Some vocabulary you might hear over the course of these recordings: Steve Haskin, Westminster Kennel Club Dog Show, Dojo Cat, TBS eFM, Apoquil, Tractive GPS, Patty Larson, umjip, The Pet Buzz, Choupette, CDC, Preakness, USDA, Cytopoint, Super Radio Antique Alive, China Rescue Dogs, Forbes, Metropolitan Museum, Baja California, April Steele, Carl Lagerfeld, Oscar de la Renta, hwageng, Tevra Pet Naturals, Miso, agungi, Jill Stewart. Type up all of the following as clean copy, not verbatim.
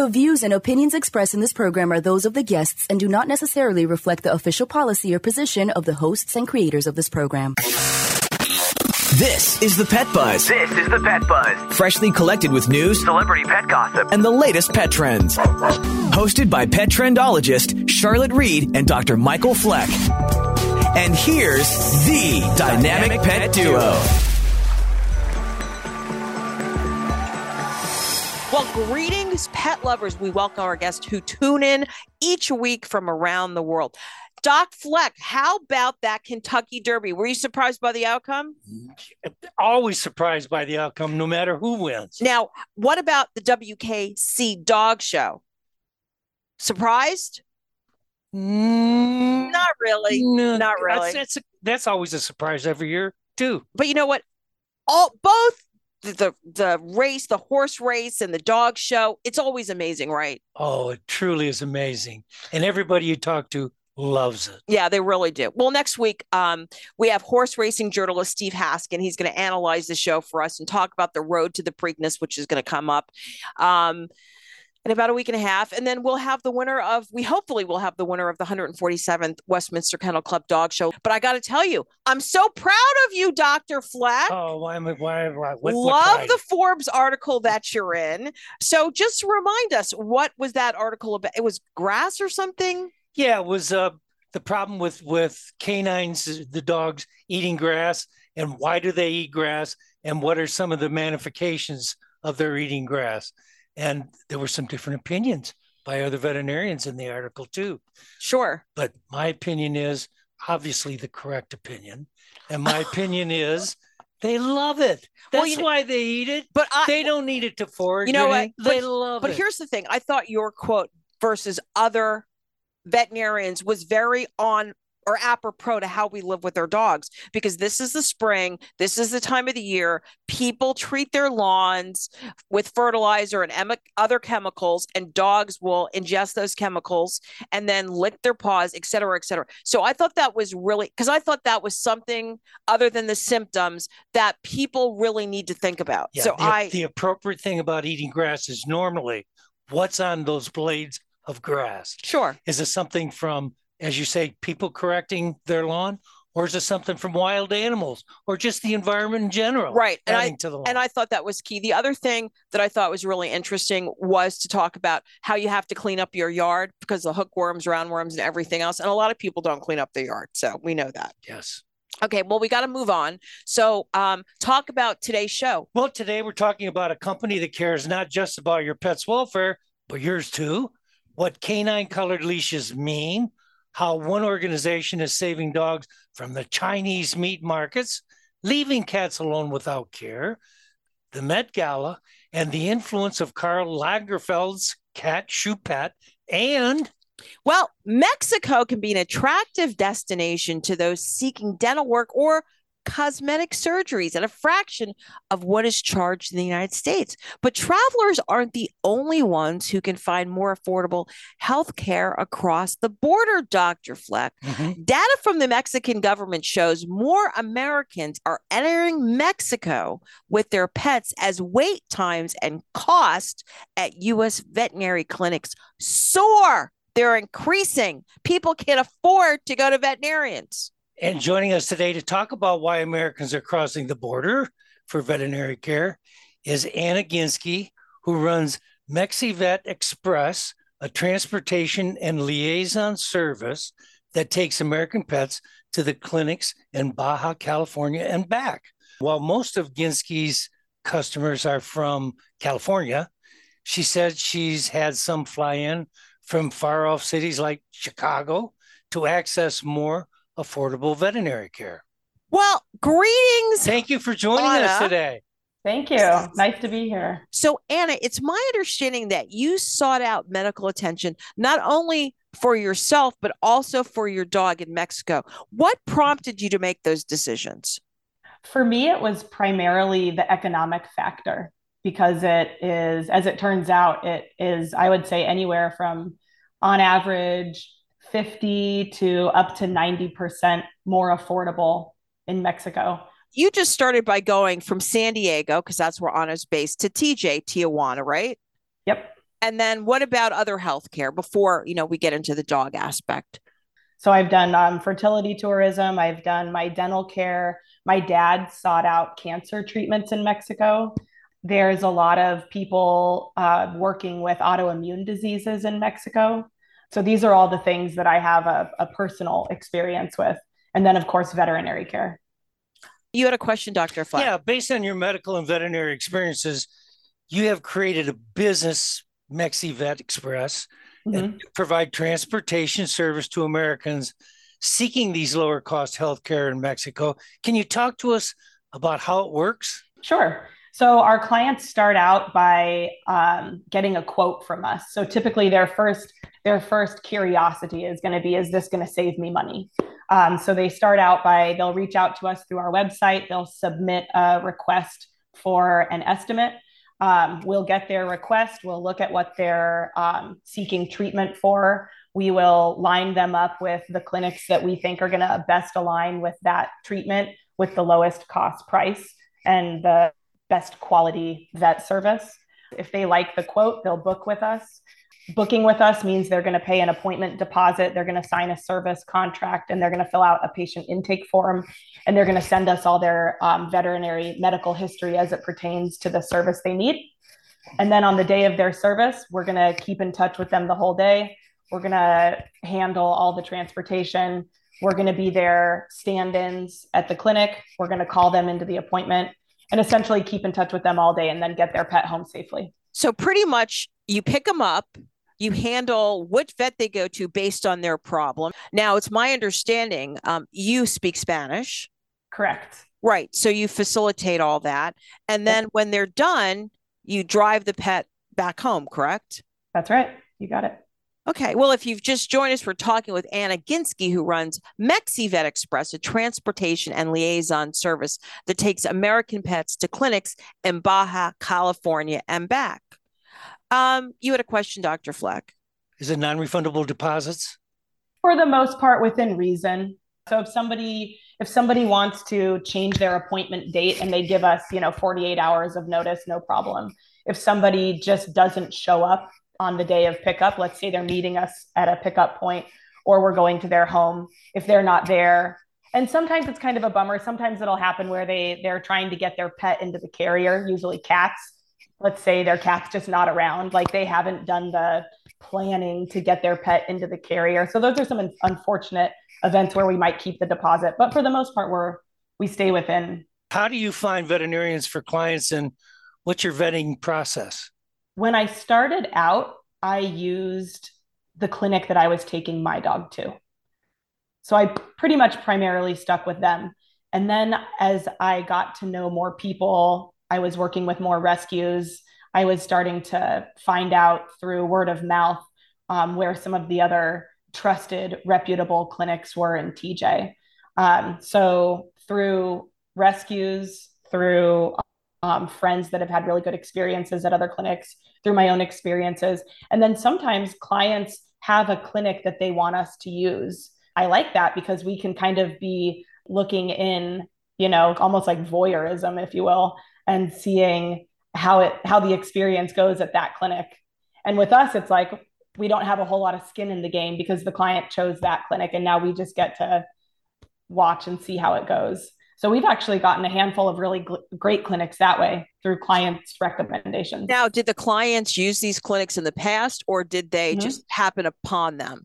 The views and opinions expressed in this program are those of the guests and do not necessarily reflect the official policy or position of the hosts and creators of this program. This is The Pet Buzz. This is The Pet Buzz. Freshly collected with news, celebrity pet gossip, and the latest pet trends. Hosted by Petrendologist Charlotte Reed and Dr. Michael Fleck. And here's the Dynamic Pet Duo. Well, greetings, pet lovers. We welcome our guests who tune in each week from around the world. Doc Fleck, how about that Kentucky Derby? Were you surprised by the outcome? Always surprised by the outcome, no matter who wins. Now, what about the WKC Dog Show? Surprised? Not really. No, not really. That's always a surprise every year, too. But you know what? Both. The race, the horse race and the dog show, it's always amazing, right? Oh, it truly is amazing. And everybody you talk to loves it. Yeah, they really do. Well, next week, we have horse racing journalist Steve Haskin. He's going to analyze the show for us and talk about the road to the Preakness, which is going to come up in about a week and a half. And then we'll have the winner of, the 147th Westminster Kennel Club Dog Show. But I got to tell you, I'm so proud of you, Dr. Fleck. Oh, why, the Forbes article that you're in. So just remind us, what was that article about? It was grass or something? Yeah, it was the problem with canines, the dogs eating grass, and why do they eat grass? And what are some of the manifestations of their eating grass? And there were some different opinions by other veterinarians in the article, too. Sure. But my opinion is obviously the correct opinion. And my opinion is they love it. That's why they eat it. But they don't need it to forage. You know what? They love it. But here's the thing. I thought your quote versus other veterinarians was very on or apropos to how we live with our dogs, because this is the spring. This is the time of the year. People treat their lawns with fertilizer and other chemicals, and dogs will ingest those chemicals and then lick their paws, et cetera, et cetera. So I thought that was because I thought that was something other than the symptoms that people really need to think about. Yeah, so the appropriate thing about eating grass is normally what's on those blades of grass. Sure. Is it something from, as you say, people correcting their lawn, or is it something from wild animals or just the environment in general? Right. And I thought that was key. The other thing that I thought was really interesting was to talk about how you have to clean up your yard because the hookworms, roundworms and everything else. And a lot of people don't clean up their yard. So we know that. Yes. Okay. Well, we got to move on. So talk about today's show. Well, today we're talking about a company that cares not just about your pet's welfare, but yours too. What canine colored leashes mean, how one organization is saving dogs from the Chinese meat markets, leaving cats alone without care, the Met Gala, and the influence of Carl Lagerfeld's cat Choupette, and... Well, Mexico can be an attractive destination to those seeking dental work or cosmetic surgeries at a fraction of what is charged in the United States. But travelers aren't the only ones who can find more affordable health care across the border, Dr. Fleck. Mm-hmm. Data from the Mexican government shows more Americans are entering Mexico with their pets as wait times and cost at U.S. veterinary clinics soar. They're increasing. People can't afford to go to veterinarians. And joining us today to talk about why Americans are crossing the border for veterinary care is Anna Ginsky, who runs MexiVet Express, a transportation and liaison service that takes American pets to the clinics in Baja California and back. While most of Ginsky's customers are from California, she said she's had some fly in from far-off cities like Chicago to access more affordable veterinary care. Well, greetings. Thank you for joining us today. Thank you. Nice to be here. So, Anna, it's my understanding that you sought out medical attention not only for yourself, but also for your dog in Mexico. What prompted you to make those decisions? For me, it was primarily the economic factor, because it is, as it turns out, it is, I would say, anywhere from on average 50 to up to 90% more affordable in Mexico. You just started by going from San Diego, because that's where Anna's based, to Tijuana, right? Yep. And then what about other healthcare before, you know, we get into the dog aspect? So I've done fertility tourism. I've done my dental care. My dad sought out cancer treatments in Mexico. There's a lot of people working with autoimmune diseases in Mexico. So these are all the things that I have a personal experience with. And then, of course, veterinary care. You had a question, Dr. Fleck. Yeah, based on your medical and veterinary experiences, you have created a business, MexiVet Express, and provide transportation service to Americans seeking these lower cost healthcare in Mexico. Can you talk to us about how it works? Sure. So our clients start out by getting a quote from us. So typically their first curiosity is going to be, is this going to save me money? So they start out by, they'll reach out to us through our website. They'll submit a request for an estimate. We'll get their request. We'll look at what they're seeking treatment for. We will line them up with the clinics that we think are going to best align with that treatment with the lowest cost price and the best quality vet service. If they like the quote, they'll book with us. Booking with us means they're going to pay an appointment deposit. They're going to sign a service contract, and they're going to fill out a patient intake form, and they're going to send us all their veterinary medical history as it pertains to the service they need. And then on the day of their service, we're going to keep in touch with them the whole day. We're going to handle all the transportation. We're going to be their stand-ins at the clinic. We're going to call them into the appointment and essentially keep in touch with them all day and then get their pet home safely. So pretty much you pick them up, you handle which vet they go to based on their problem. Now, it's my understanding, you speak Spanish. Correct. Right. So you facilitate all that. And then when they're done, you drive the pet back home, correct? That's right. You got it. Okay. Well, if you've just joined us, we're talking with Anna Ginsky, who runs MexiVet Express, a transportation and liaison service that takes American pets to clinics in Baja California and back. You had a question, Dr. Fleck. Is it non-refundable deposits? For the most part, within reason. So if somebody wants to change their appointment date and they give us, 48 hours of notice, no problem. If somebody just doesn't show up on the day of pickup, let's say they're meeting us at a pickup point or we're going to their home, if they're not there. And sometimes it's kind of a bummer. Sometimes it'll happen where they're trying to get their pet into the carrier, usually cats. Let's say their cat's just not around, like they haven't done the planning to get their pet into the carrier. So those are some unfortunate events where we might keep the deposit, but for the most part, we stay within. How do you find veterinarians for clients and what's your vetting process? When I started out, I used the clinic that I was taking my dog to. So I pretty much primarily stuck with them. And then as I got to know more people, I was working with more rescues. I was starting to find out through word of mouth where some of the other trusted, reputable clinics were in TJ. So through rescues, through friends that have had really good experiences at other clinics, through my own experiences. And then sometimes clients have a clinic that they want us to use. I like that because we can kind of be looking in, almost like voyeurism, if you will, and seeing how the experience goes at that clinic. And with us, it's like, we don't have a whole lot of skin in the game because the client chose that clinic. And now we just get to watch and see how it goes. So we've actually gotten a handful of really great clinics that way through clients' recommendations. Now, did the clients use these clinics in the past or did they just happen upon them?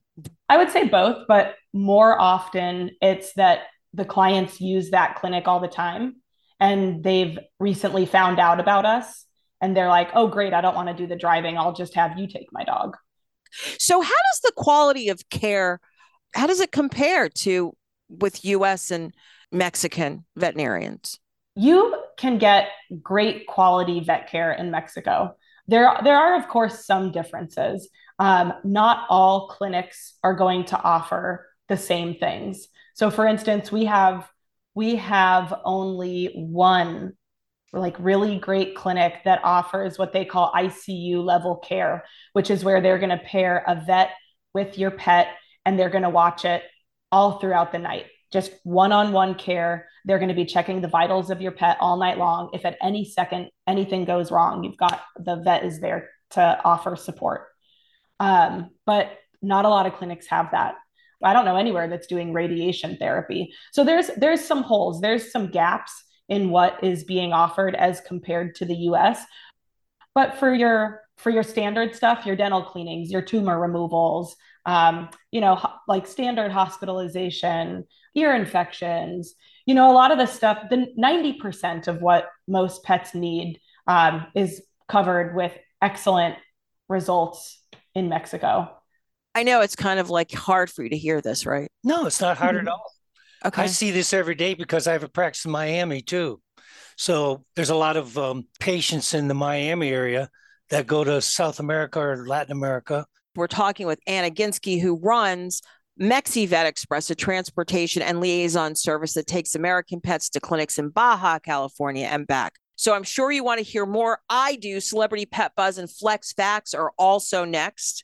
I would say both, but more often it's that the clients use that clinic all the time. And they've recently found out about us and they're like, oh, great, I don't want to do the driving. I'll just have you take my dog. So how does the quality of care, how does it compare to with U.S. and Mexican veterinarians? You can get great quality vet care in Mexico. There are, of course, some differences. Not all clinics are going to offer the same things. So, for instance, we have only one like really great clinic that offers what they call ICU level care, which is where they're going to pair a vet with your pet and they're going to watch it all throughout the night. Just one-on-one care. They're going to be checking the vitals of your pet all night long. If at any second anything goes wrong, the vet is there to offer support. But not a lot of clinics have that. I don't know anywhere that's doing radiation therapy. So there's some holes, there's some gaps in what is being offered as compared to the US. But for your standard stuff, your dental cleanings, your tumor removals, like standard hospitalization, ear infections, a lot of the stuff, the 90% of what most pets need is covered with excellent results in Mexico. I know it's kind of like hard for you to hear this, right? No, it's not hard at all. Okay. I see this every day because I have a practice in Miami too. So there's a lot of patients in the Miami area that go to South America or Latin America. We're talking with Anna Ginsky, who runs MexiVet Express, a transportation and liaison service that takes American pets to clinics in Baja California and back. So I'm sure you want to hear more. I do. Celebrity Pet Buzz and Flex Facts are also next.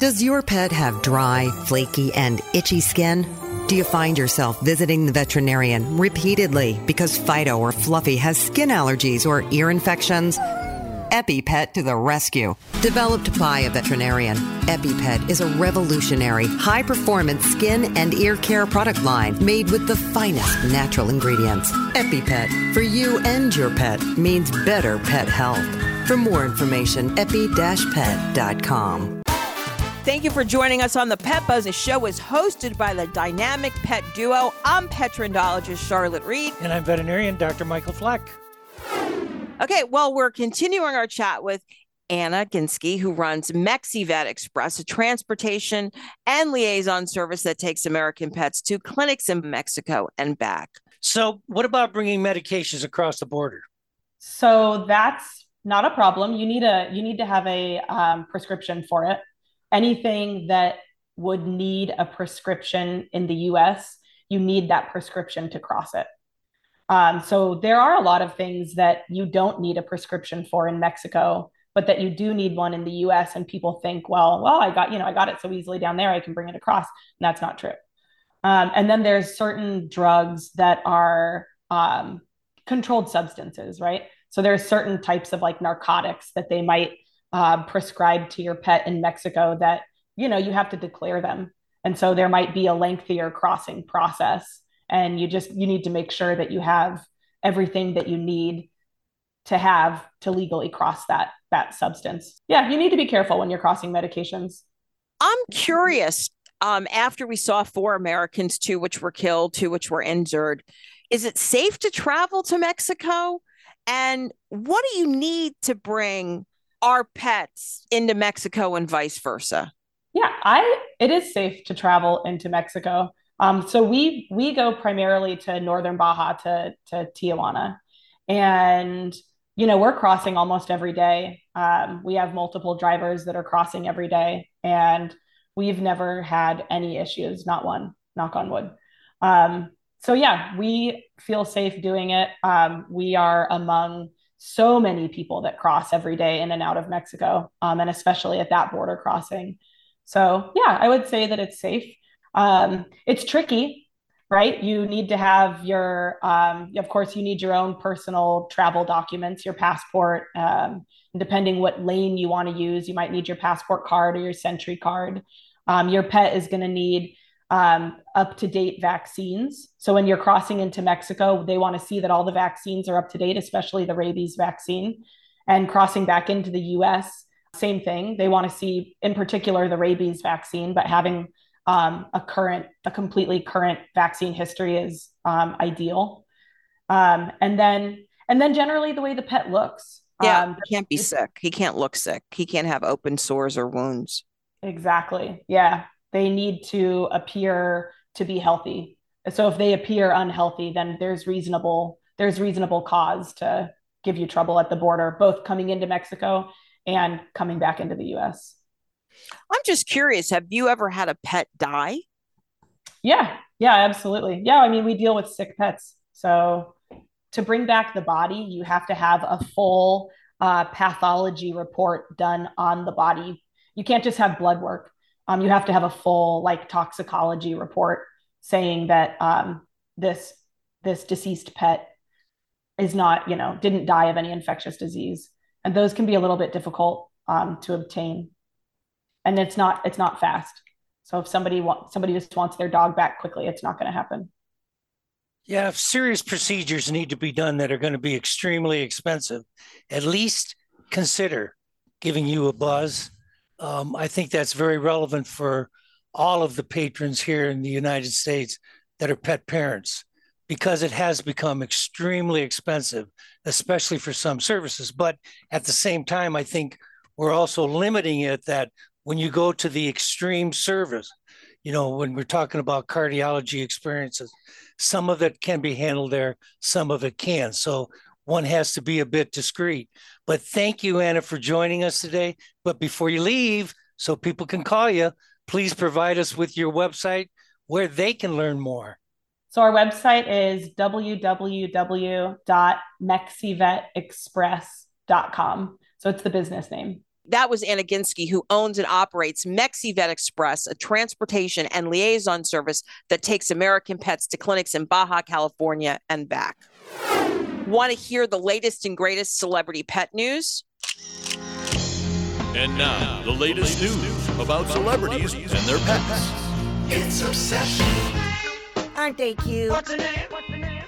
Does your pet have dry, flaky, and itchy skin? Do you find yourself visiting the veterinarian repeatedly because Fido or Fluffy has skin allergies or ear infections? EpiPet to the rescue. Developed by a veterinarian, EpiPet is a revolutionary, high-performance skin and ear care product line made with the finest natural ingredients. EpiPet, for you and your pet, means better pet health. For more information, epi-pet.com. Thank you for joining us on The Pet Buzz. The show is hosted by the dynamic pet duo. I'm Petrendologist Charlotte Reed. And I'm veterinarian Dr. Michael Fleck. Okay, well, we're continuing our chat with Anna Ginsky, who runs MexiVet Express, a transportation and liaison service that takes American pets to clinics in Mexico and back. So what about bringing medications across the border? So that's not a problem. You need to have a prescription for it. Anything that would need a prescription in the US, you need that prescription to cross it. So there are a lot of things that you don't need a prescription for in Mexico, but that you do need one in the US, and people think, well, I got it so easily down there, I can bring it across. And that's not true. And then there's certain drugs that are controlled substances, right? So there are certain types of like narcotics that they might prescribed to your pet in Mexico that, you have to declare them. And so there might be a lengthier crossing process, and you need to make sure that you have everything that you need to have to legally cross that substance. Yeah. You need to be careful when you're crossing medications. I'm curious, after we saw 4 Americans, 2 which were killed, 2 which were injured, is it safe to travel to Mexico? And what do you need to bring our pets into Mexico and vice versa? Yeah, it is safe to travel into Mexico. So we go primarily to northern Baja to Tijuana, and we're crossing almost every day. We have multiple drivers that are crossing every day, and we've never had any issues, not one. Knock on wood. So yeah, we feel safe doing it. We are among so many people that cross every day in and out of Mexico, and especially at that border crossing. So yeah, I would say that it's safe. It's tricky, right? You need to have your, of course, you need your own personal travel documents, your passport. Depending what lane you want to use, you might need your passport card or your Sentry card. Your pet is going to need up-to-date vaccines. So when you're crossing into Mexico, they want to see that all the vaccines are up to date, especially the rabies vaccine. And crossing back into the US, same thing. They want to see in particular the rabies vaccine, but having a completely current vaccine history is ideal. And then generally the way the pet looks. Yeah, he can't be sick. He can't look sick. He can't have open sores or wounds. Exactly. Yeah. They need to appear to be healthy. So if they appear unhealthy, then there's reasonable cause to give you trouble at the border, both coming into Mexico and coming back into the US. I'm just curious, have you ever had a pet die? Yeah, absolutely. Yeah. I mean, we deal with sick pets. So to bring back the body, you have to have a full pathology report done on the body. You can't just have blood work. You have to have a full toxicology report saying that this deceased pet is not, didn't die of any infectious disease. And those can be a little bit difficult to obtain. And it's not fast. So if somebody just wants their dog back quickly, it's not going to happen. Yeah, if serious procedures need to be done that are going to be extremely expensive, at least consider giving you a buzz. I think that's very relevant for all of the patrons here in the United States that are pet parents, because it has become extremely expensive, especially for some services. But at the same time, I think we're also limiting it that when you go to the extreme service, when we're talking about cardiology experiences, some of it can be handled there, some of it can. So one has to be a bit discreet. But thank you, Anna, for joining us today. But before you leave, so people can call you, please provide us with your website where they can learn more. So our website is www.mexivetexpress.com. So it's the business name. That was Anna Ginsky, who owns and operates MexiVet Express, a transportation and liaison service that takes American pets to clinics in Baja California and back. Want to hear the latest and greatest celebrity pet news? And now, the latest news about celebrities and their pets. It's Obsession. Aren't they cute? What's the name? What's the name?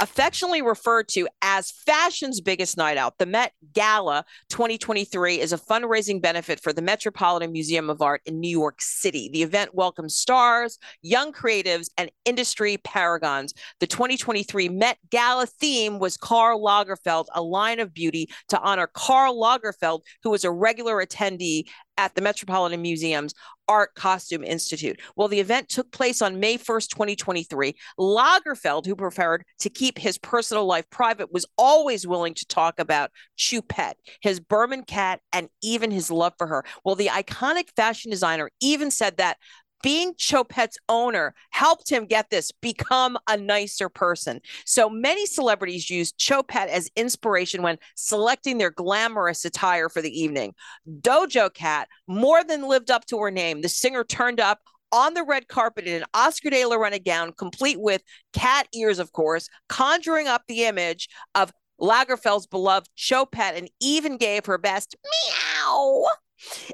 Affectionately referred to as fashion's biggest night out, the Met Gala 2023 is a fundraising benefit for the Metropolitan Museum of Art in New York City. The event welcomes stars, young creatives, and industry paragons. The 2023 Met Gala theme was Carl Lagerfeld, a line of beauty, to honor Carl Lagerfeld, who was a regular attendee at the Metropolitan Museum's Art Costume Institute. Well, the event took place on May 1st, 2023. Lagerfeld, who preferred to keep his personal life private, was always willing to talk about Choupette, his Burman cat, and even his love for her. Well, the iconic fashion designer even said that being Choupette's owner helped him, get this, become a nicer person. So many celebrities used Choupette as inspiration when selecting their glamorous attire for the evening. Dojo Cat more than lived up to her name. The singer turned up on the red carpet in an Oscar de la Renta gown, complete with cat ears, of course, conjuring up the image of Lagerfeld's beloved Choupette, and even gave her best meow.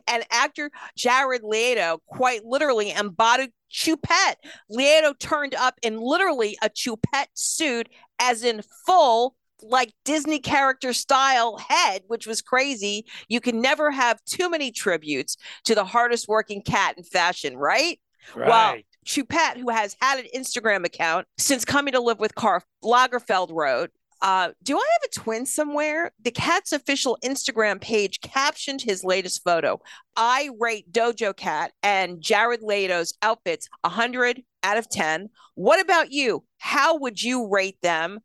And actor Jared Leto quite literally embodied Choupette. Leto turned up in literally a Choupette suit, as in full, like Disney character style head, which was crazy. You can never have too many tributes to the hardest working cat in fashion, right? Right. Well, Choupette, who has had an Instagram account since coming to live with Carl Lagerfeld, wrote, do I have a twin somewhere? The cat's official Instagram page captioned his latest photo. I rate Dojo Cat and Jared Leto's outfits 100 out of 10. What about you? How would you rate them?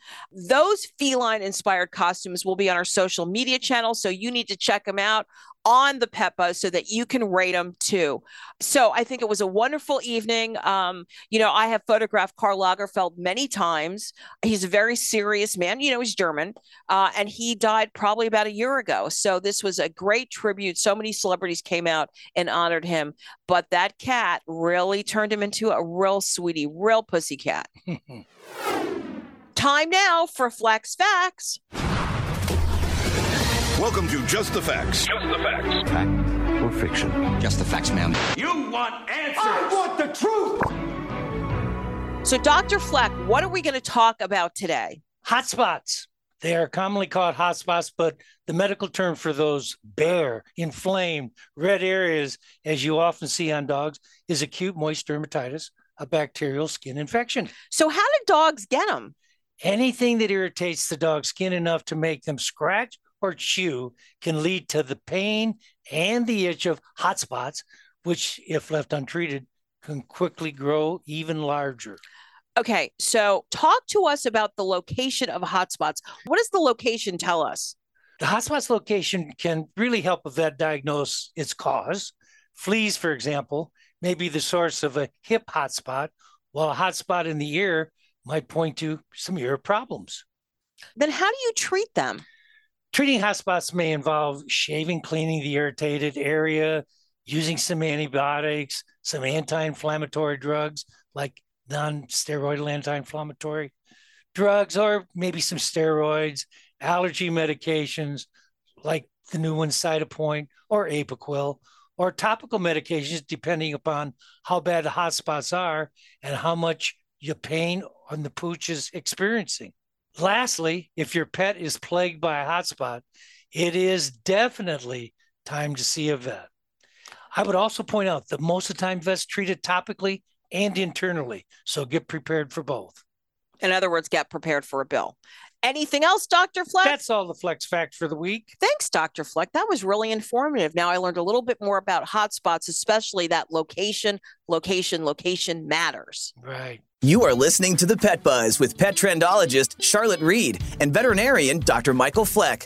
Those feline-inspired costumes will be on our social media channel, so you need to check them out on the Pet Buzz so that you can rate them too. So I think it was a wonderful evening. I have photographed Karl Lagerfeld many times. He's a very serious man. He's German, and he died probably about a year ago. So this was a great tribute. So many celebrities came out and honored him, but that cat really turned him into a real sweetie, real pussy cat. Time now for Flex Facts. Welcome to Just the Facts. Just the Facts. Fact or fiction? Just the facts, ma'am. You want answers. I want the truth. So, Dr. Fleck, what are we going to talk about today? Hotspots. They are commonly called hotspots, but the medical term for those bare, inflamed, red areas, as you often see on dogs, is acute moist dermatitis, a bacterial skin infection. So how do dogs get them? Anything that irritates the dog's skin enough to make them scratch or chew can lead to the pain and the itch of hot spots, which, if left untreated, can quickly grow even larger. Okay, so talk to us about the location of hot spots. What does the location tell us? The hotspot's location can really help a vet diagnose its cause. Fleas, for example, may be the source of a hip hotspot, while a hotspot in the ear might point to some ear problems. Then how do you treat them? Treating hotspots may involve shaving, cleaning the irritated area, using some antibiotics, some anti-inflammatory drugs like non-steroidal anti-inflammatory drugs, or maybe some steroids, allergy medications like the new one, Cytopoint or Apoquil, or topical medications depending upon how bad the hotspots are and how much your pain on the pooch is experiencing. Lastly, if your pet is plagued by a hotspot, it is definitely time to see a vet. I would also point out that most of the time vets treat it topically and internally, so get prepared for both. In other words, get prepared for a bill. Anything else, Dr. Fleck? That's all the Fleck's Fact for the week. Thanks, Dr. Fleck. That was really informative. Now I learned a little bit more about hotspots, especially that location matters. Right. You are listening to The Pet Buzz with Petrendologist Charlotte Reed and veterinarian Dr. Michael Fleck.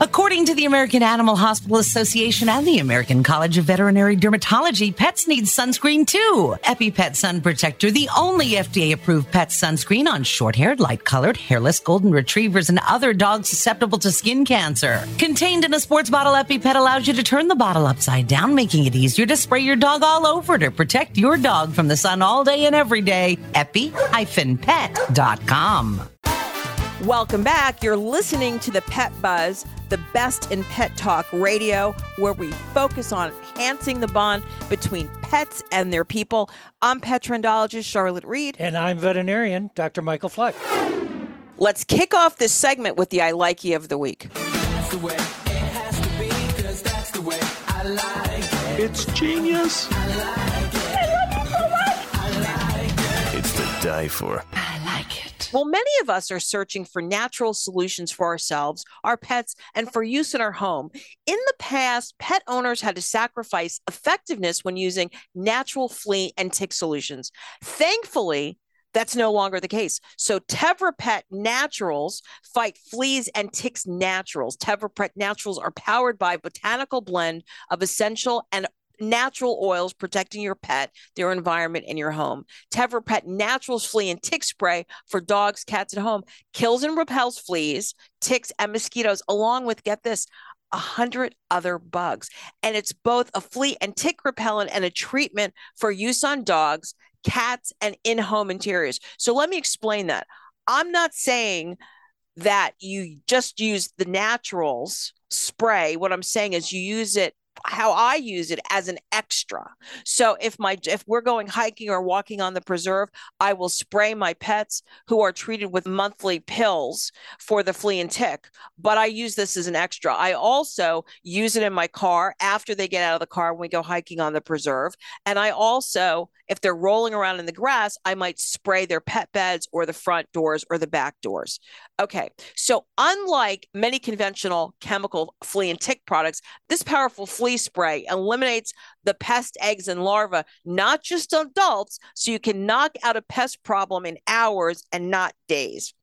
According to the American Animal Hospital Association and the American College of Veterinary Dermatology, pets need sunscreen too. EpiPet Sun Protector, the only FDA-approved pet sunscreen on short-haired, light-colored, hairless golden retrievers and other dogs susceptible to skin cancer. Contained in a sports bottle, EpiPet allows you to turn the bottle upside down, making it easier to spray your dog all over to protect your dog from the sun all day and every day. Epi-pet.com. Welcome back. You're listening to The Pet Buzz, the best in pet talk radio, where we focus on enhancing the bond between pets and their people. I'm Petrendologist Charlotte Reed. And I'm veterinarian Dr. Michael Fleck. Let's kick off this segment with the I Like You of the Week. That's the way it has to be, 'cause that's the way I like it. It's genius. I like it. Die for. I like it. Well, many of us are searching for natural solutions for ourselves, our pets, and for use in our home. In the past, pet owners had to sacrifice effectiveness when using natural flea and tick solutions. Thankfully, that's no longer the case. So Tevra Pet Naturals fight fleas and ticks naturals. Tevra Pet Naturals are powered by a botanical blend of essential and natural oils protecting your pet, their environment, and your home. Tevra Pet Naturals Flea and Tick Spray for dogs, cats at home kills and repels fleas, ticks, and mosquitoes, along with, get this, 100 other bugs. And it's both a flea and tick repellent and a treatment for use on dogs, cats, and in-home interiors. So let me explain that. I'm not saying that you just use the naturals spray. What I'm saying is you use it how I use it as an extra. So if we're going hiking or walking on the preserve, I will spray my pets who are treated with monthly pills for the flea and tick, but I use this as an extra. I also use it in my car after they get out of the car when we go hiking on the preserve. And I also, if they're rolling around in the grass, I might spray their pet beds or the front doors or the back doors. Okay. So unlike many conventional chemical flea and tick products, this powerful flea spray eliminates the pest eggs and larvae, not just adults, so you can knock out a pest problem in hours and not days.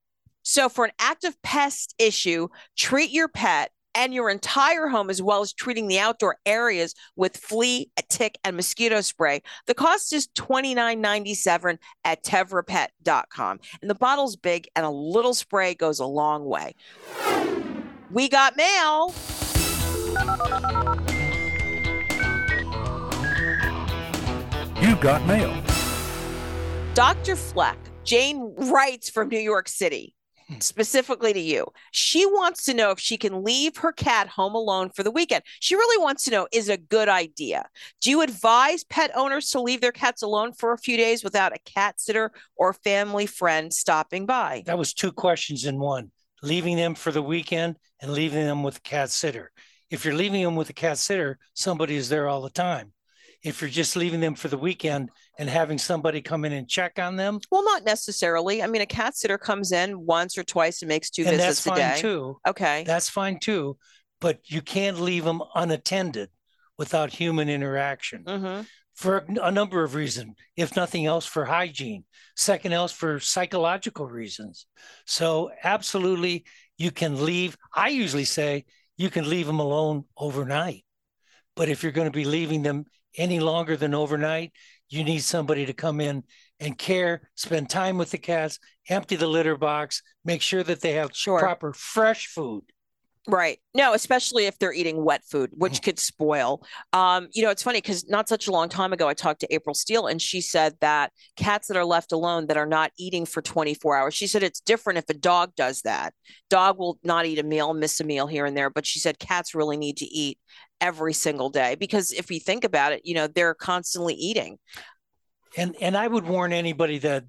So for an active pest issue, treat your pet and your entire home, as well as treating the outdoor areas with flea, tick, and mosquito spray. The cost is $29.97 at tevrapet.com. And the bottle's big, and a little spray goes a long way. We got mail. You got mail. Dr. Fleck, Jane writes from New York City, specifically to you. She wants to know if she can leave her cat home alone for the weekend. She really wants to know, is it a good idea? Do you advise pet owners to leave their cats alone for a few days without a cat sitter or family friend stopping by? That was two questions in one, leaving them for the weekend and leaving them with a cat sitter. If you're leaving them with a cat sitter, somebody is there all the time. if you're just leaving them for the weekend and having somebody come in and check on them? Well, not necessarily. I mean, a cat sitter comes in once or twice and makes two visits a day. That's fine too. Okay. That's fine too. But you can't leave them unattended without human interaction. Mm-hmm. For a number of reasons, if nothing else for hygiene, second else for psychological reasons. So absolutely, you can leave. I usually say you can leave them alone overnight. But if you're going to be leaving them any longer than overnight, you need somebody to come in and care, spend time with the cats, empty the litter box, make sure that they have proper fresh food. Right. No, especially if they're eating wet food, which could spoil. You know, it's funny because not such a long time ago, I talked to April Steele and she said that cats that are left alone that are not eating for 24 hours. She said it's different if a dog does that. Dog will not eat a meal, miss a meal here and there. But she said cats really need to eat every single day because if you think about it, you know, they're constantly eating. And I would warn anybody that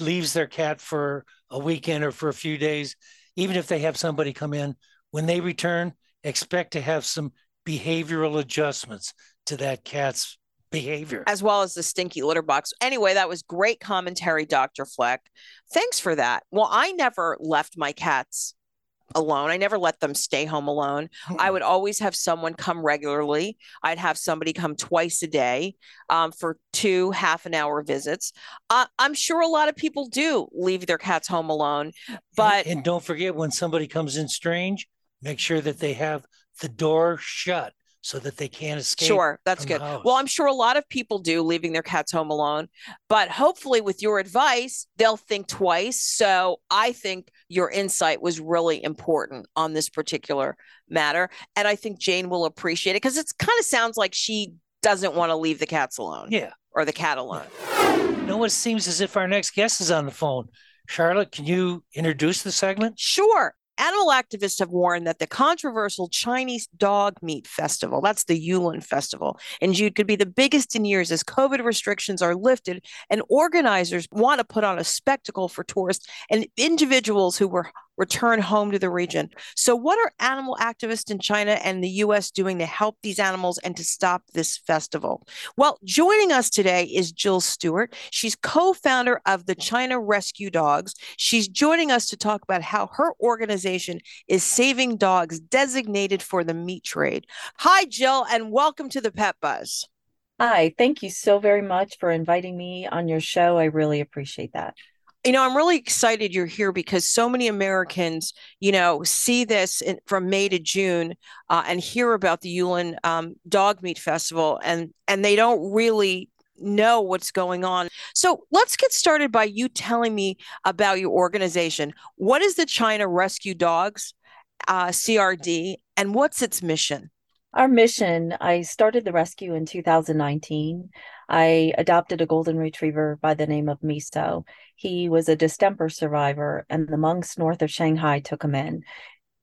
leaves their cat for a weekend or for a few days, even if they have somebody come in. When they return, expect to have some behavioral adjustments to that cat's behavior. As well as the stinky litter box. Anyway, that was great commentary, Dr. Fleck. Thanks for that. Well, I never left my cats alone. I never let them stay home alone. I would always have someone come regularly. I'd have somebody come twice a day for 2 half-an-hour visits. I'm sure a lot of people do leave their cats home alone. But and don't forget, when somebody comes in strange, make sure that they have the door shut so that they can't escape. Sure, that's good. Well, I'm sure a lot of people do leaving their cats home alone, but hopefully with your advice, they'll think twice. So I think your insight was really important on this particular matter. And I think Jane will appreciate it because it kind of sounds like she doesn't want to leave the cats alone. Yeah. Or the cat alone. You know, it seems as if our next guest is on the phone. Charlotte, can you introduce the segment? Sure. Animal activists have warned that the controversial Chinese dog meat festival, that's the Yulin Festival, in June could be the biggest in years as COVID restrictions are lifted and organizers want to put on a spectacle for tourists and individuals who were return home to the region. So what are animal activists in China and the U.S. doing to help these animals and to stop this festival? Well, joining us today is Jill Stewart. She's co-founder of the China Rescue Dogs. She's joining us to talk about how her organization is saving dogs designated for the meat trade. Hi, Jill, and welcome to the Pet Buzz. Hi, thank you so very much for inviting me on your show. I really appreciate that. You know, I'm really excited you're here because so many Americans, you know, see this from May to June and hear about the Yulin Dog Meat Festival and they don't really know what's going on. So let's get started by you telling me about your organization. What is the China Rescue Dogs, CRD, and what's its mission? Our mission, I started the rescue in 2019. I adopted a golden retriever by the name of Miso. He was a distemper survivor, and the monks north of Shanghai took him in.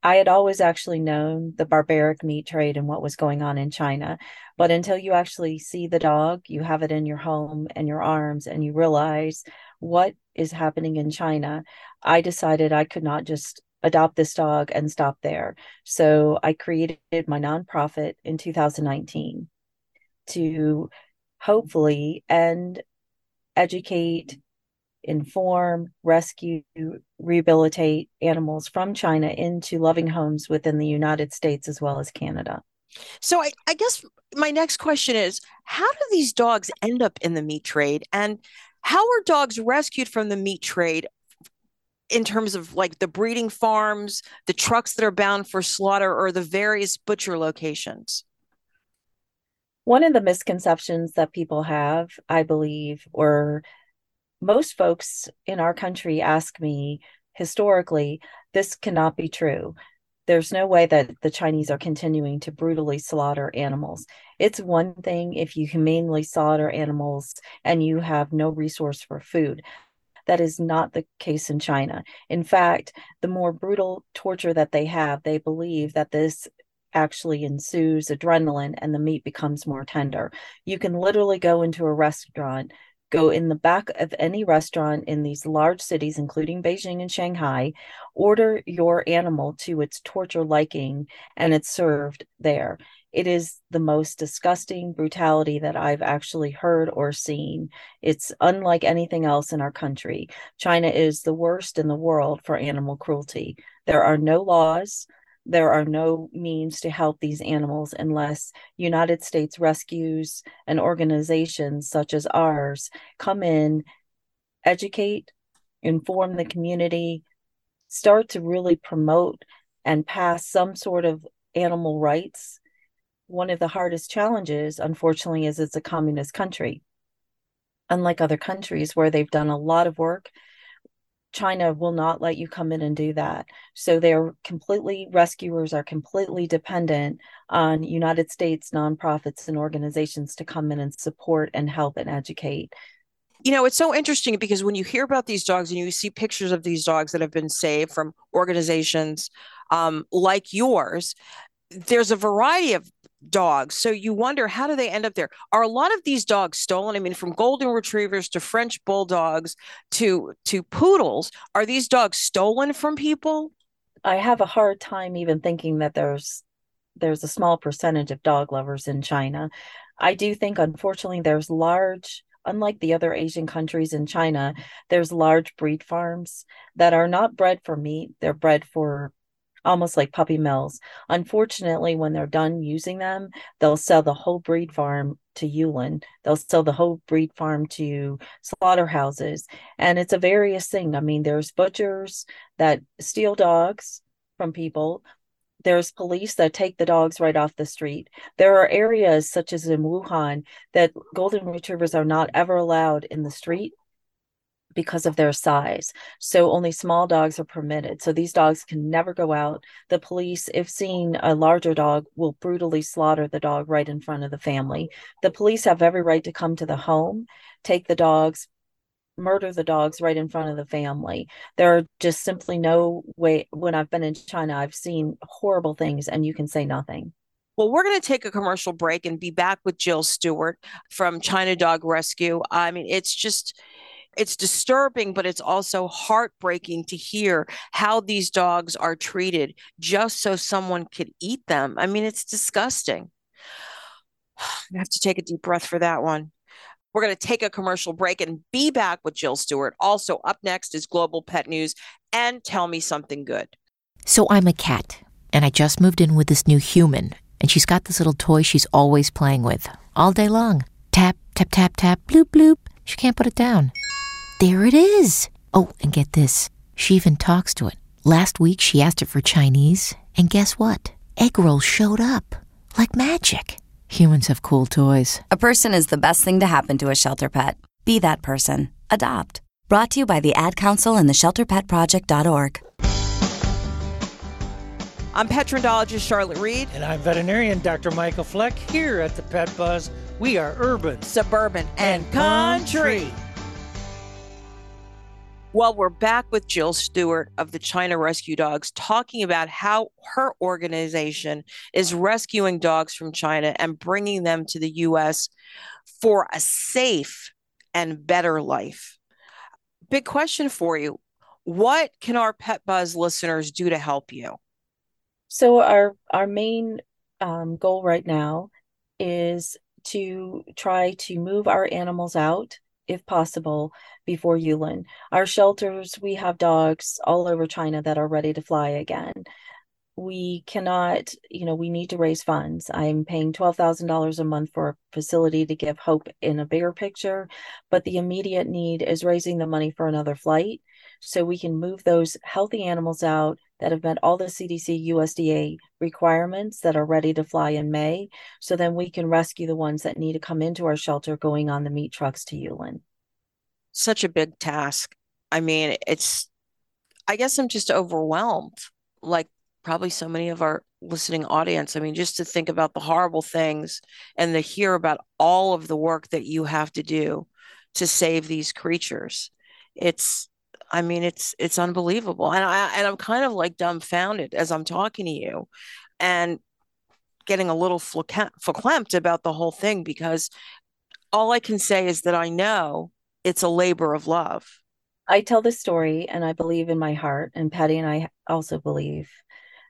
I had always actually known the barbaric meat trade and what was going on in China, but until you actually see the dog, you have it in your home and your arms, and you realize what is happening in China, I decided I could not just adopt this dog and stop there. So I created my nonprofit in 2019 to hopefully end, educate, inform, rescue, rehabilitate animals from China into loving homes within the United States as well as Canada. So I guess my next question is, how do these dogs end up in the meat trade? And how are dogs rescued from the meat trade in terms of like the breeding farms, the trucks that are bound for slaughter, or the various butcher locations? One of the misconceptions that people have, I believe, or most folks in our country ask me historically, this cannot be true. There's no way that the Chinese are continuing to brutally slaughter animals. It's one thing if you humanely slaughter animals and you have no resource for food. That is not the case in China. In fact, the more brutal torture that they have, they believe that this actually ensues adrenaline and the meat becomes more tender. You can literally go into a restaurant, go in the back of any restaurant in these large cities, including Beijing and Shanghai, order your animal to its torture liking, and it's served there. It is the most disgusting brutality that I've actually heard or seen. It's unlike anything else in our country. China is the worst in the world for animal cruelty. There are no laws. There are no means to help these animals unless United States rescues and organizations such as ours come in, educate, inform the community, start to really promote and pass some sort of animal rights. One of the hardest challenges, unfortunately, is it's a communist country. Unlike other countries where they've done a lot of work, China will not let you come in and do that. So rescuers are completely dependent on United States nonprofits and organizations to come in and support and help and educate. You know, it's so interesting because when you hear about these dogs and you see pictures of these dogs that have been saved from organizations like yours, there's a variety of dogs. So you wonder, how do they end up there? Are a lot of these dogs stolen? I mean, from golden retrievers to French bulldogs to poodles, are these dogs stolen from people? I have a hard time even thinking that there's a small percentage of dog lovers in China. I do think, unfortunately, there's large, unlike the other Asian countries in China, there's large breed farms that are not bred for meat. They're bred for almost like puppy mills. Unfortunately, when they're done using them, they'll sell the whole breed farm to Yulin. They'll sell the whole breed farm to slaughterhouses. And it's a various thing. I mean, there's butchers that steal dogs from people. There's police that take the dogs right off the street. There are areas such as in Wuhan that golden retrievers are not ever allowed in the street because of their size. So only small dogs are permitted. So these dogs can never go out. The police, if seeing a larger dog, will brutally slaughter the dog right in front of the family. The police have every right to come to the home, take the dogs, murder the dogs right in front of the family. There are just simply no way. When I've been in China, I've seen horrible things and you can say nothing. Well, we're going to take a commercial break and be back with Jill Stewart from China Dog Rescue. I mean, it's disturbing, but it's also heartbreaking to hear how these dogs are treated just so someone could eat them. I mean, it's disgusting. I have to take a deep breath for that one. We're going to take a commercial break and be back with Jill Stewart. Also up next is Global Pet News and Tell Me Something Good. So I'm a cat, and I just moved in with this new human, and she's got this little toy she's always playing with all day long. Tap, tap, tap, tap, bloop, bloop. She can't put it down. There it is. Oh, and get this. She even talks to it. Last week, she asked it for Chinese, and guess what? Egg rolls showed up. Like magic. Humans have cool toys. A person is the best thing to happen to a shelter pet. Be that person. Adopt. Brought to you by the Ad Council and the ShelterPetProject.org. I'm Petrendologist Charlotte Reed. And I'm veterinarian Dr. Michael Fleck here at the Pet Buzz. We are urban, suburban, and country. Well, we're back with Jill Stewart of the China Rescue Dogs talking about how her organization is rescuing dogs from China and bringing them to the U.S. for a safe and better life. Big question for you. What can our Pet Buzz listeners do to help you? So our main goal right now is to try to move our animals out if possible, before Yulin. Our shelters, we have dogs all over China that are ready to fly again. We cannot, we need to raise funds. I'm paying $12,000 a month for a facility to give hope in a bigger picture, but the immediate need is raising the money for another flight so we can move those healthy animals out that have met all the CDC, USDA requirements that are ready to fly in May. So then we can rescue the ones that need to come into our shelter going on the meat trucks to Yulin. Such a big task. I mean, I guess I'm just overwhelmed, like probably so many of our listening audience. I mean, just to think about the horrible things and to hear about all of the work that you have to do to save these creatures. It's unbelievable. And I'm kind of like dumbfounded as I'm talking to you and getting a little verklempt about the whole thing, because all I can say is that I know it's a labor of love. I tell this story and I believe in my heart, and Patty and I also believe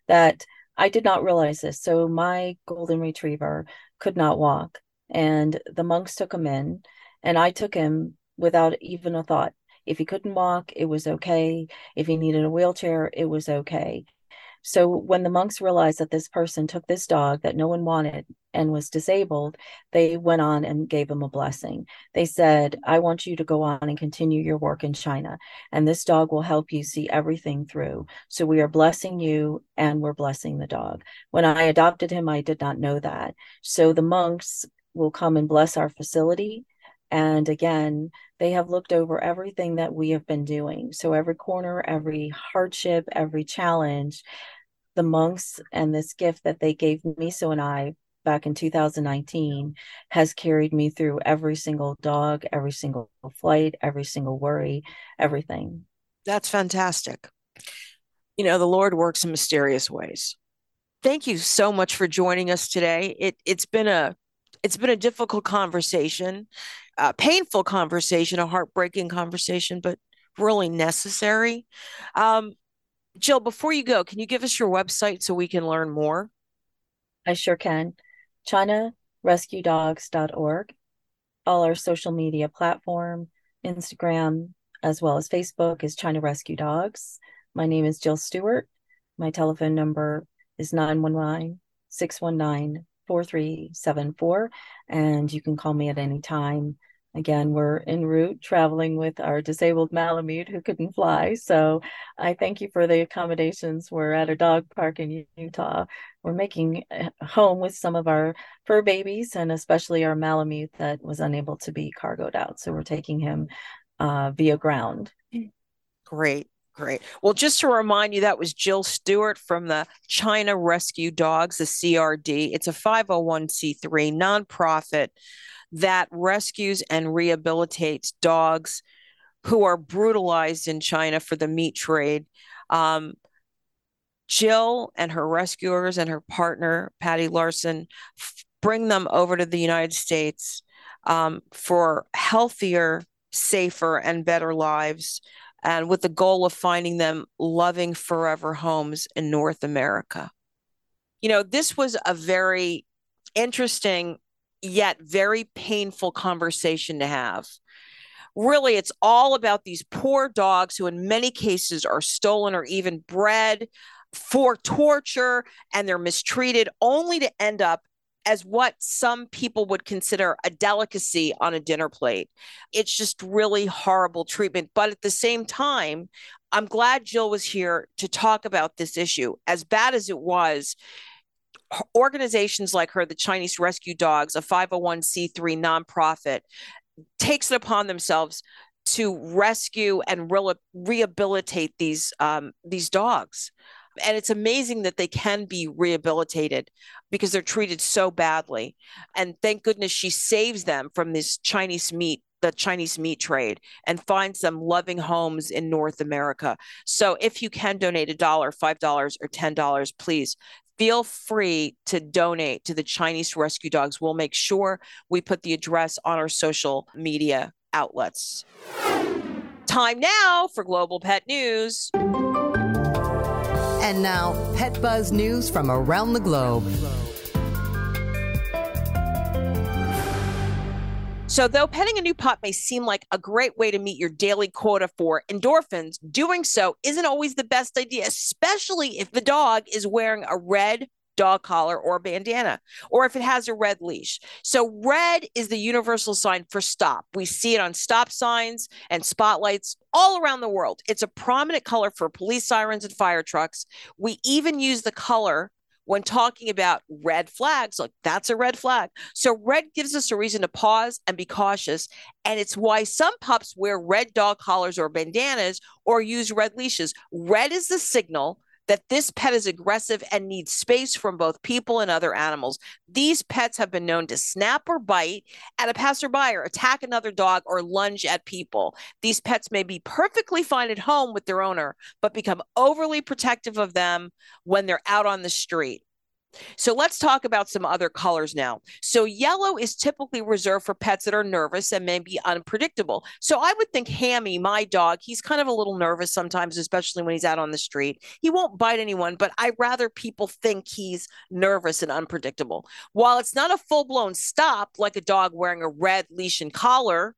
that I did not realize this. So my golden retriever could not walk, and the monks took him in, and I took him without even a thought. If he couldn't walk, it was okay. If he needed a wheelchair, it was okay. So when the monks realized that this person took this dog that no one wanted and was disabled, they went on and gave him a blessing. They said, I want you to go on and continue your work in China, and this dog will help you see everything through. So we are blessing you and we're blessing the dog. When I adopted him, I did not know that. So the monks will come and bless our facility. And again, they have looked over everything that we have been doing. So every corner, every hardship, every challenge, the monks and this gift that they gave Miso and I back in 2019 has carried me through every single dog, every single flight, every single worry, everything. That's fantastic. You know, the Lord works in mysterious ways. Thank you so much for joining us today. It's been a difficult conversation, a painful conversation, a heartbreaking conversation, but really necessary. Jill, before you go, can you give us your website so we can learn more? I sure can. ChinaRescueDogs.org. All our social media platform, Instagram, as well as Facebook is China Rescue Dogs. My name is Jill Stewart. My telephone number is 919-619-4374, and you can call me at any time. Again, we're en route traveling with our disabled Malamute who couldn't fly. So I thank you for the accommodations. We're at a dog park in Utah. We're making home with some of our fur babies and especially our Malamute that was unable to be cargoed out. So we're taking him via ground. Great. Great. Well, just to remind you, that was Jill Stewart from the China Rescue Dogs, the CRD. It's a 501c3 nonprofit that rescues and rehabilitates dogs who are brutalized in China for the meat trade. Jill and her rescuers and her partner, Patty Larson, bring them over to the United States for healthier, safer, and better lives, and with the goal of finding them loving forever homes in North America. You know, this was a very interesting, yet very painful conversation to have. Really, it's all about these poor dogs who in many cases are stolen or even bred for torture, and they're mistreated only to end up as what some people would consider a delicacy on a dinner plate. It's just really horrible treatment. But at the same time, I'm glad Jill was here to talk about this issue. As bad as it was, organizations like her, the Chinese Rescue Dogs, a 501c3 nonprofit, takes it upon themselves to rescue and rehabilitate these dogs. And it's amazing that they can be rehabilitated because they're treated so badly. And thank goodness she saves them from this Chinese meat, the Chinese meat trade, and finds them loving homes in North America. So if you can donate $1, $5, or $10, please feel free to donate to the Chinese Rescue Dogs. We'll make sure we put the address on our social media outlets. Time now for Global Pet News. And now, Pet Buzz News from around the globe. So though petting a new pup may seem like a great way to meet your daily quota for endorphins, doing so isn't always the best idea, especially if the dog is wearing a red dog collar or bandana, or if it has a red leash. So red is the universal sign for stop. We see it on stop signs and spotlights all around the world. It's a prominent color for police sirens and fire trucks. We even use the color when talking about red flags, like that's a red flag. So red gives us a reason to pause and be cautious. And it's why some pups wear red dog collars or bandanas or use red leashes. Red is the signal that this pet is aggressive and needs space from both people and other animals. These pets have been known to snap or bite at a passerby or attack another dog or lunge at people. These pets may be perfectly fine at home with their owner, but become overly protective of them when they're out on the street. So let's talk about some other colors now. So yellow is typically reserved for pets that are nervous and may be unpredictable. So I would think Hammy, my dog, he's kind of a little nervous sometimes, especially when he's out on the street. He won't bite anyone, but I'd rather people think he's nervous and unpredictable. While it's not a full-blown stop, like a dog wearing a red leash and collar,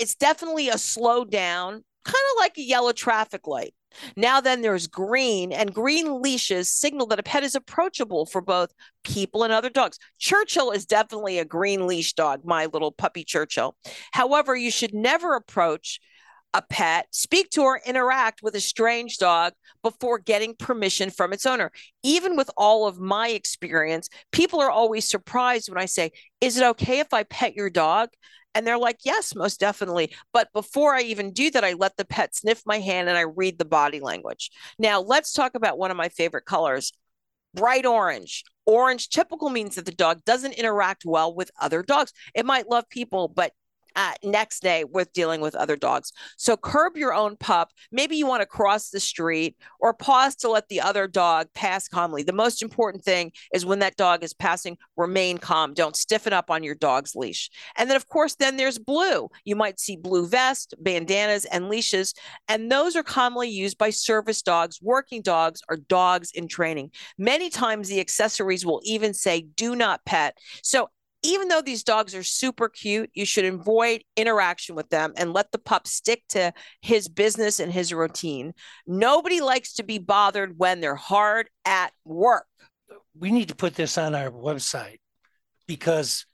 it's definitely a slow down, kind of like a yellow traffic light. Now then there's green, and green leashes signal that a pet is approachable for both people and other dogs. Churchill is definitely a green leash dog, my little puppy Churchill. However, you should never approach a pet, speak to or interact with a strange dog before getting permission from its owner. Even with all of my experience, people are always surprised when I say, is it okay if I pet your dog? And they're like, yes, most definitely. But before I even do that, I let the pet sniff my hand and I read the body language. Now let's talk about one of my favorite colors, bright orange. Orange typical means that the dog doesn't interact well with other dogs. It might love people, but next day with dealing with other dogs. So curb your own pup. Maybe you want to cross the street or pause to let the other dog pass calmly. The most important thing is when that dog is passing, remain calm. Don't stiffen up on your dog's leash. And then, of course, then there's blue. You might see blue vests, bandanas, and leashes. And those are commonly used by service dogs, working dogs, or dogs in training. Many times the accessories will even say, do not pet. So even though these dogs are super cute, you should avoid interaction with them and let the pup stick to his business and his routine. Nobody likes to be bothered when they're hard at work. We need to put this on our website because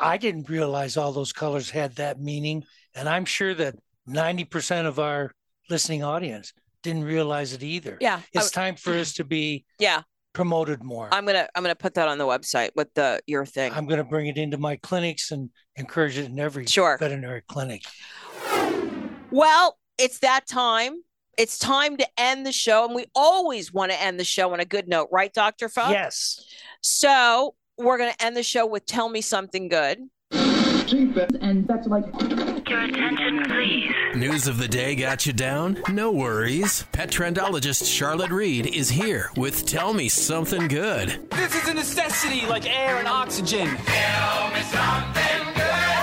I didn't realize all those colors had that meaning. And I'm sure that 90% of our listening audience didn't realize it either. Yeah. It's time for us to be... yeah. promoted more. I'm gonna put that on the website with your thing. I'm gonna bring it into my clinics and encourage it in every veterinary clinic. Well, it's that time. It's time to end the show, and we always want to end the show on a good note, right, Dr. Funk? Yes. So we're gonna end the show with "Tell Me Something Good." And that's like. Your attention, please. News of the day got you down? No worries. Petrendologist Charlotte Reed is here with Tell Me Something Good. This is a necessity like air and oxygen. Tell me something good.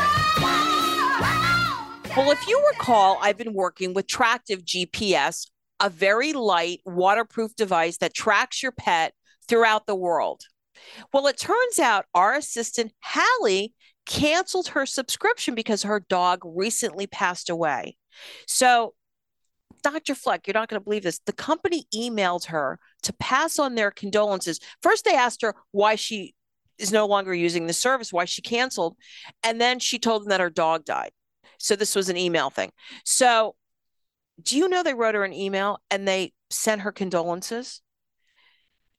Well, if you recall, I've been working with Tractive GPS, a very light, waterproof device that tracks your pet throughout the world. Well, it turns out our assistant, Hallie, canceled her subscription because her dog recently passed away. So, Dr. Fleck, you're not going to believe this. The company emailed her to pass on their condolences. First, they asked her why she is no longer using the service, why she canceled. And then she told them that her dog died. So this was an email thing. So do you know they wrote her an email and they sent her condolences?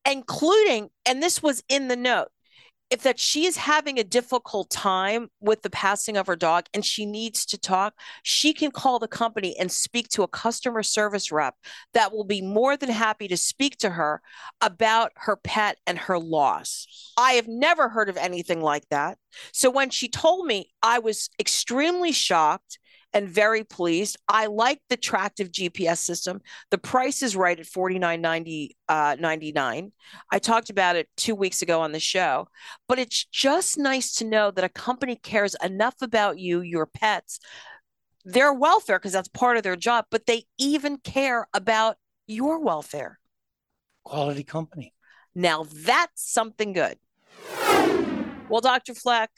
Including, and this was in the note, if that she is having a difficult time with the passing of her dog and she needs to talk, she can call the company and speak to a customer service rep that will be more than happy to speak to her about her pet and her loss. I have never heard of anything like that. So when she told me, I was extremely shocked and very pleased. I like the Tractive GPS system. The price is right at $49.99. I talked about it 2 weeks ago on the show, but it's just nice to know that a company cares enough about you, your pets, their welfare, because that's part of their job, but they even care about your welfare. Quality company. Now that's something good. Well, Dr. Fleck,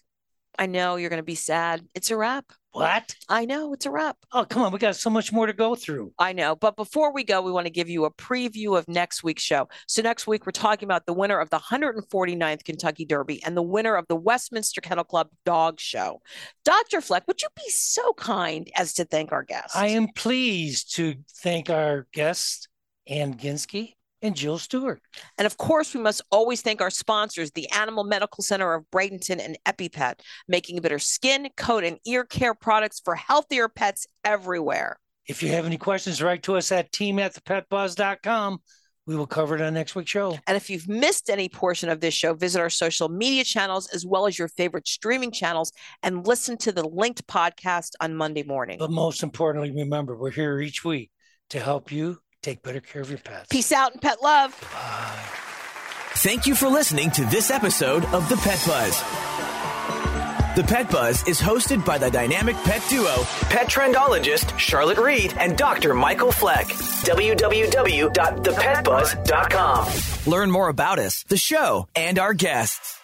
I know you're going to be sad. It's a wrap. What? I know. It's a wrap. Oh, come on. We got so much more to go through. I know. But before we go, we want to give you a preview of next week's show. So next week, we're talking about the winner of the 149th Kentucky Derby and the winner of the Westminster Kennel Club Dog Show. Dr. Fleck, would you be so kind as to thank our guests? I am pleased to thank our guests, Anna Ginsky and Jill Stewart. And of course, we must always thank our sponsors, the Animal Medical Center of Bradenton and EpiPet, making better skin, coat, and ear care products for healthier pets everywhere. If you have any questions, write to us at team@thepetbuzz.com. We will cover it on next week's show. And if you've missed any portion of this show, visit our social media channels as well as your favorite streaming channels and listen to the linked podcast on Monday morning. But most importantly, remember, we're here each week to help you take better care of your pets. Peace out and pet love. Bye. Thank you for listening to this episode of The Pet Buzz. The Pet Buzz is hosted by the dynamic pet duo, Petrendologist Charlotte Reed and Dr. Michael Fleck. www.thepetbuzz.com. Learn more about us, the show, and our guests.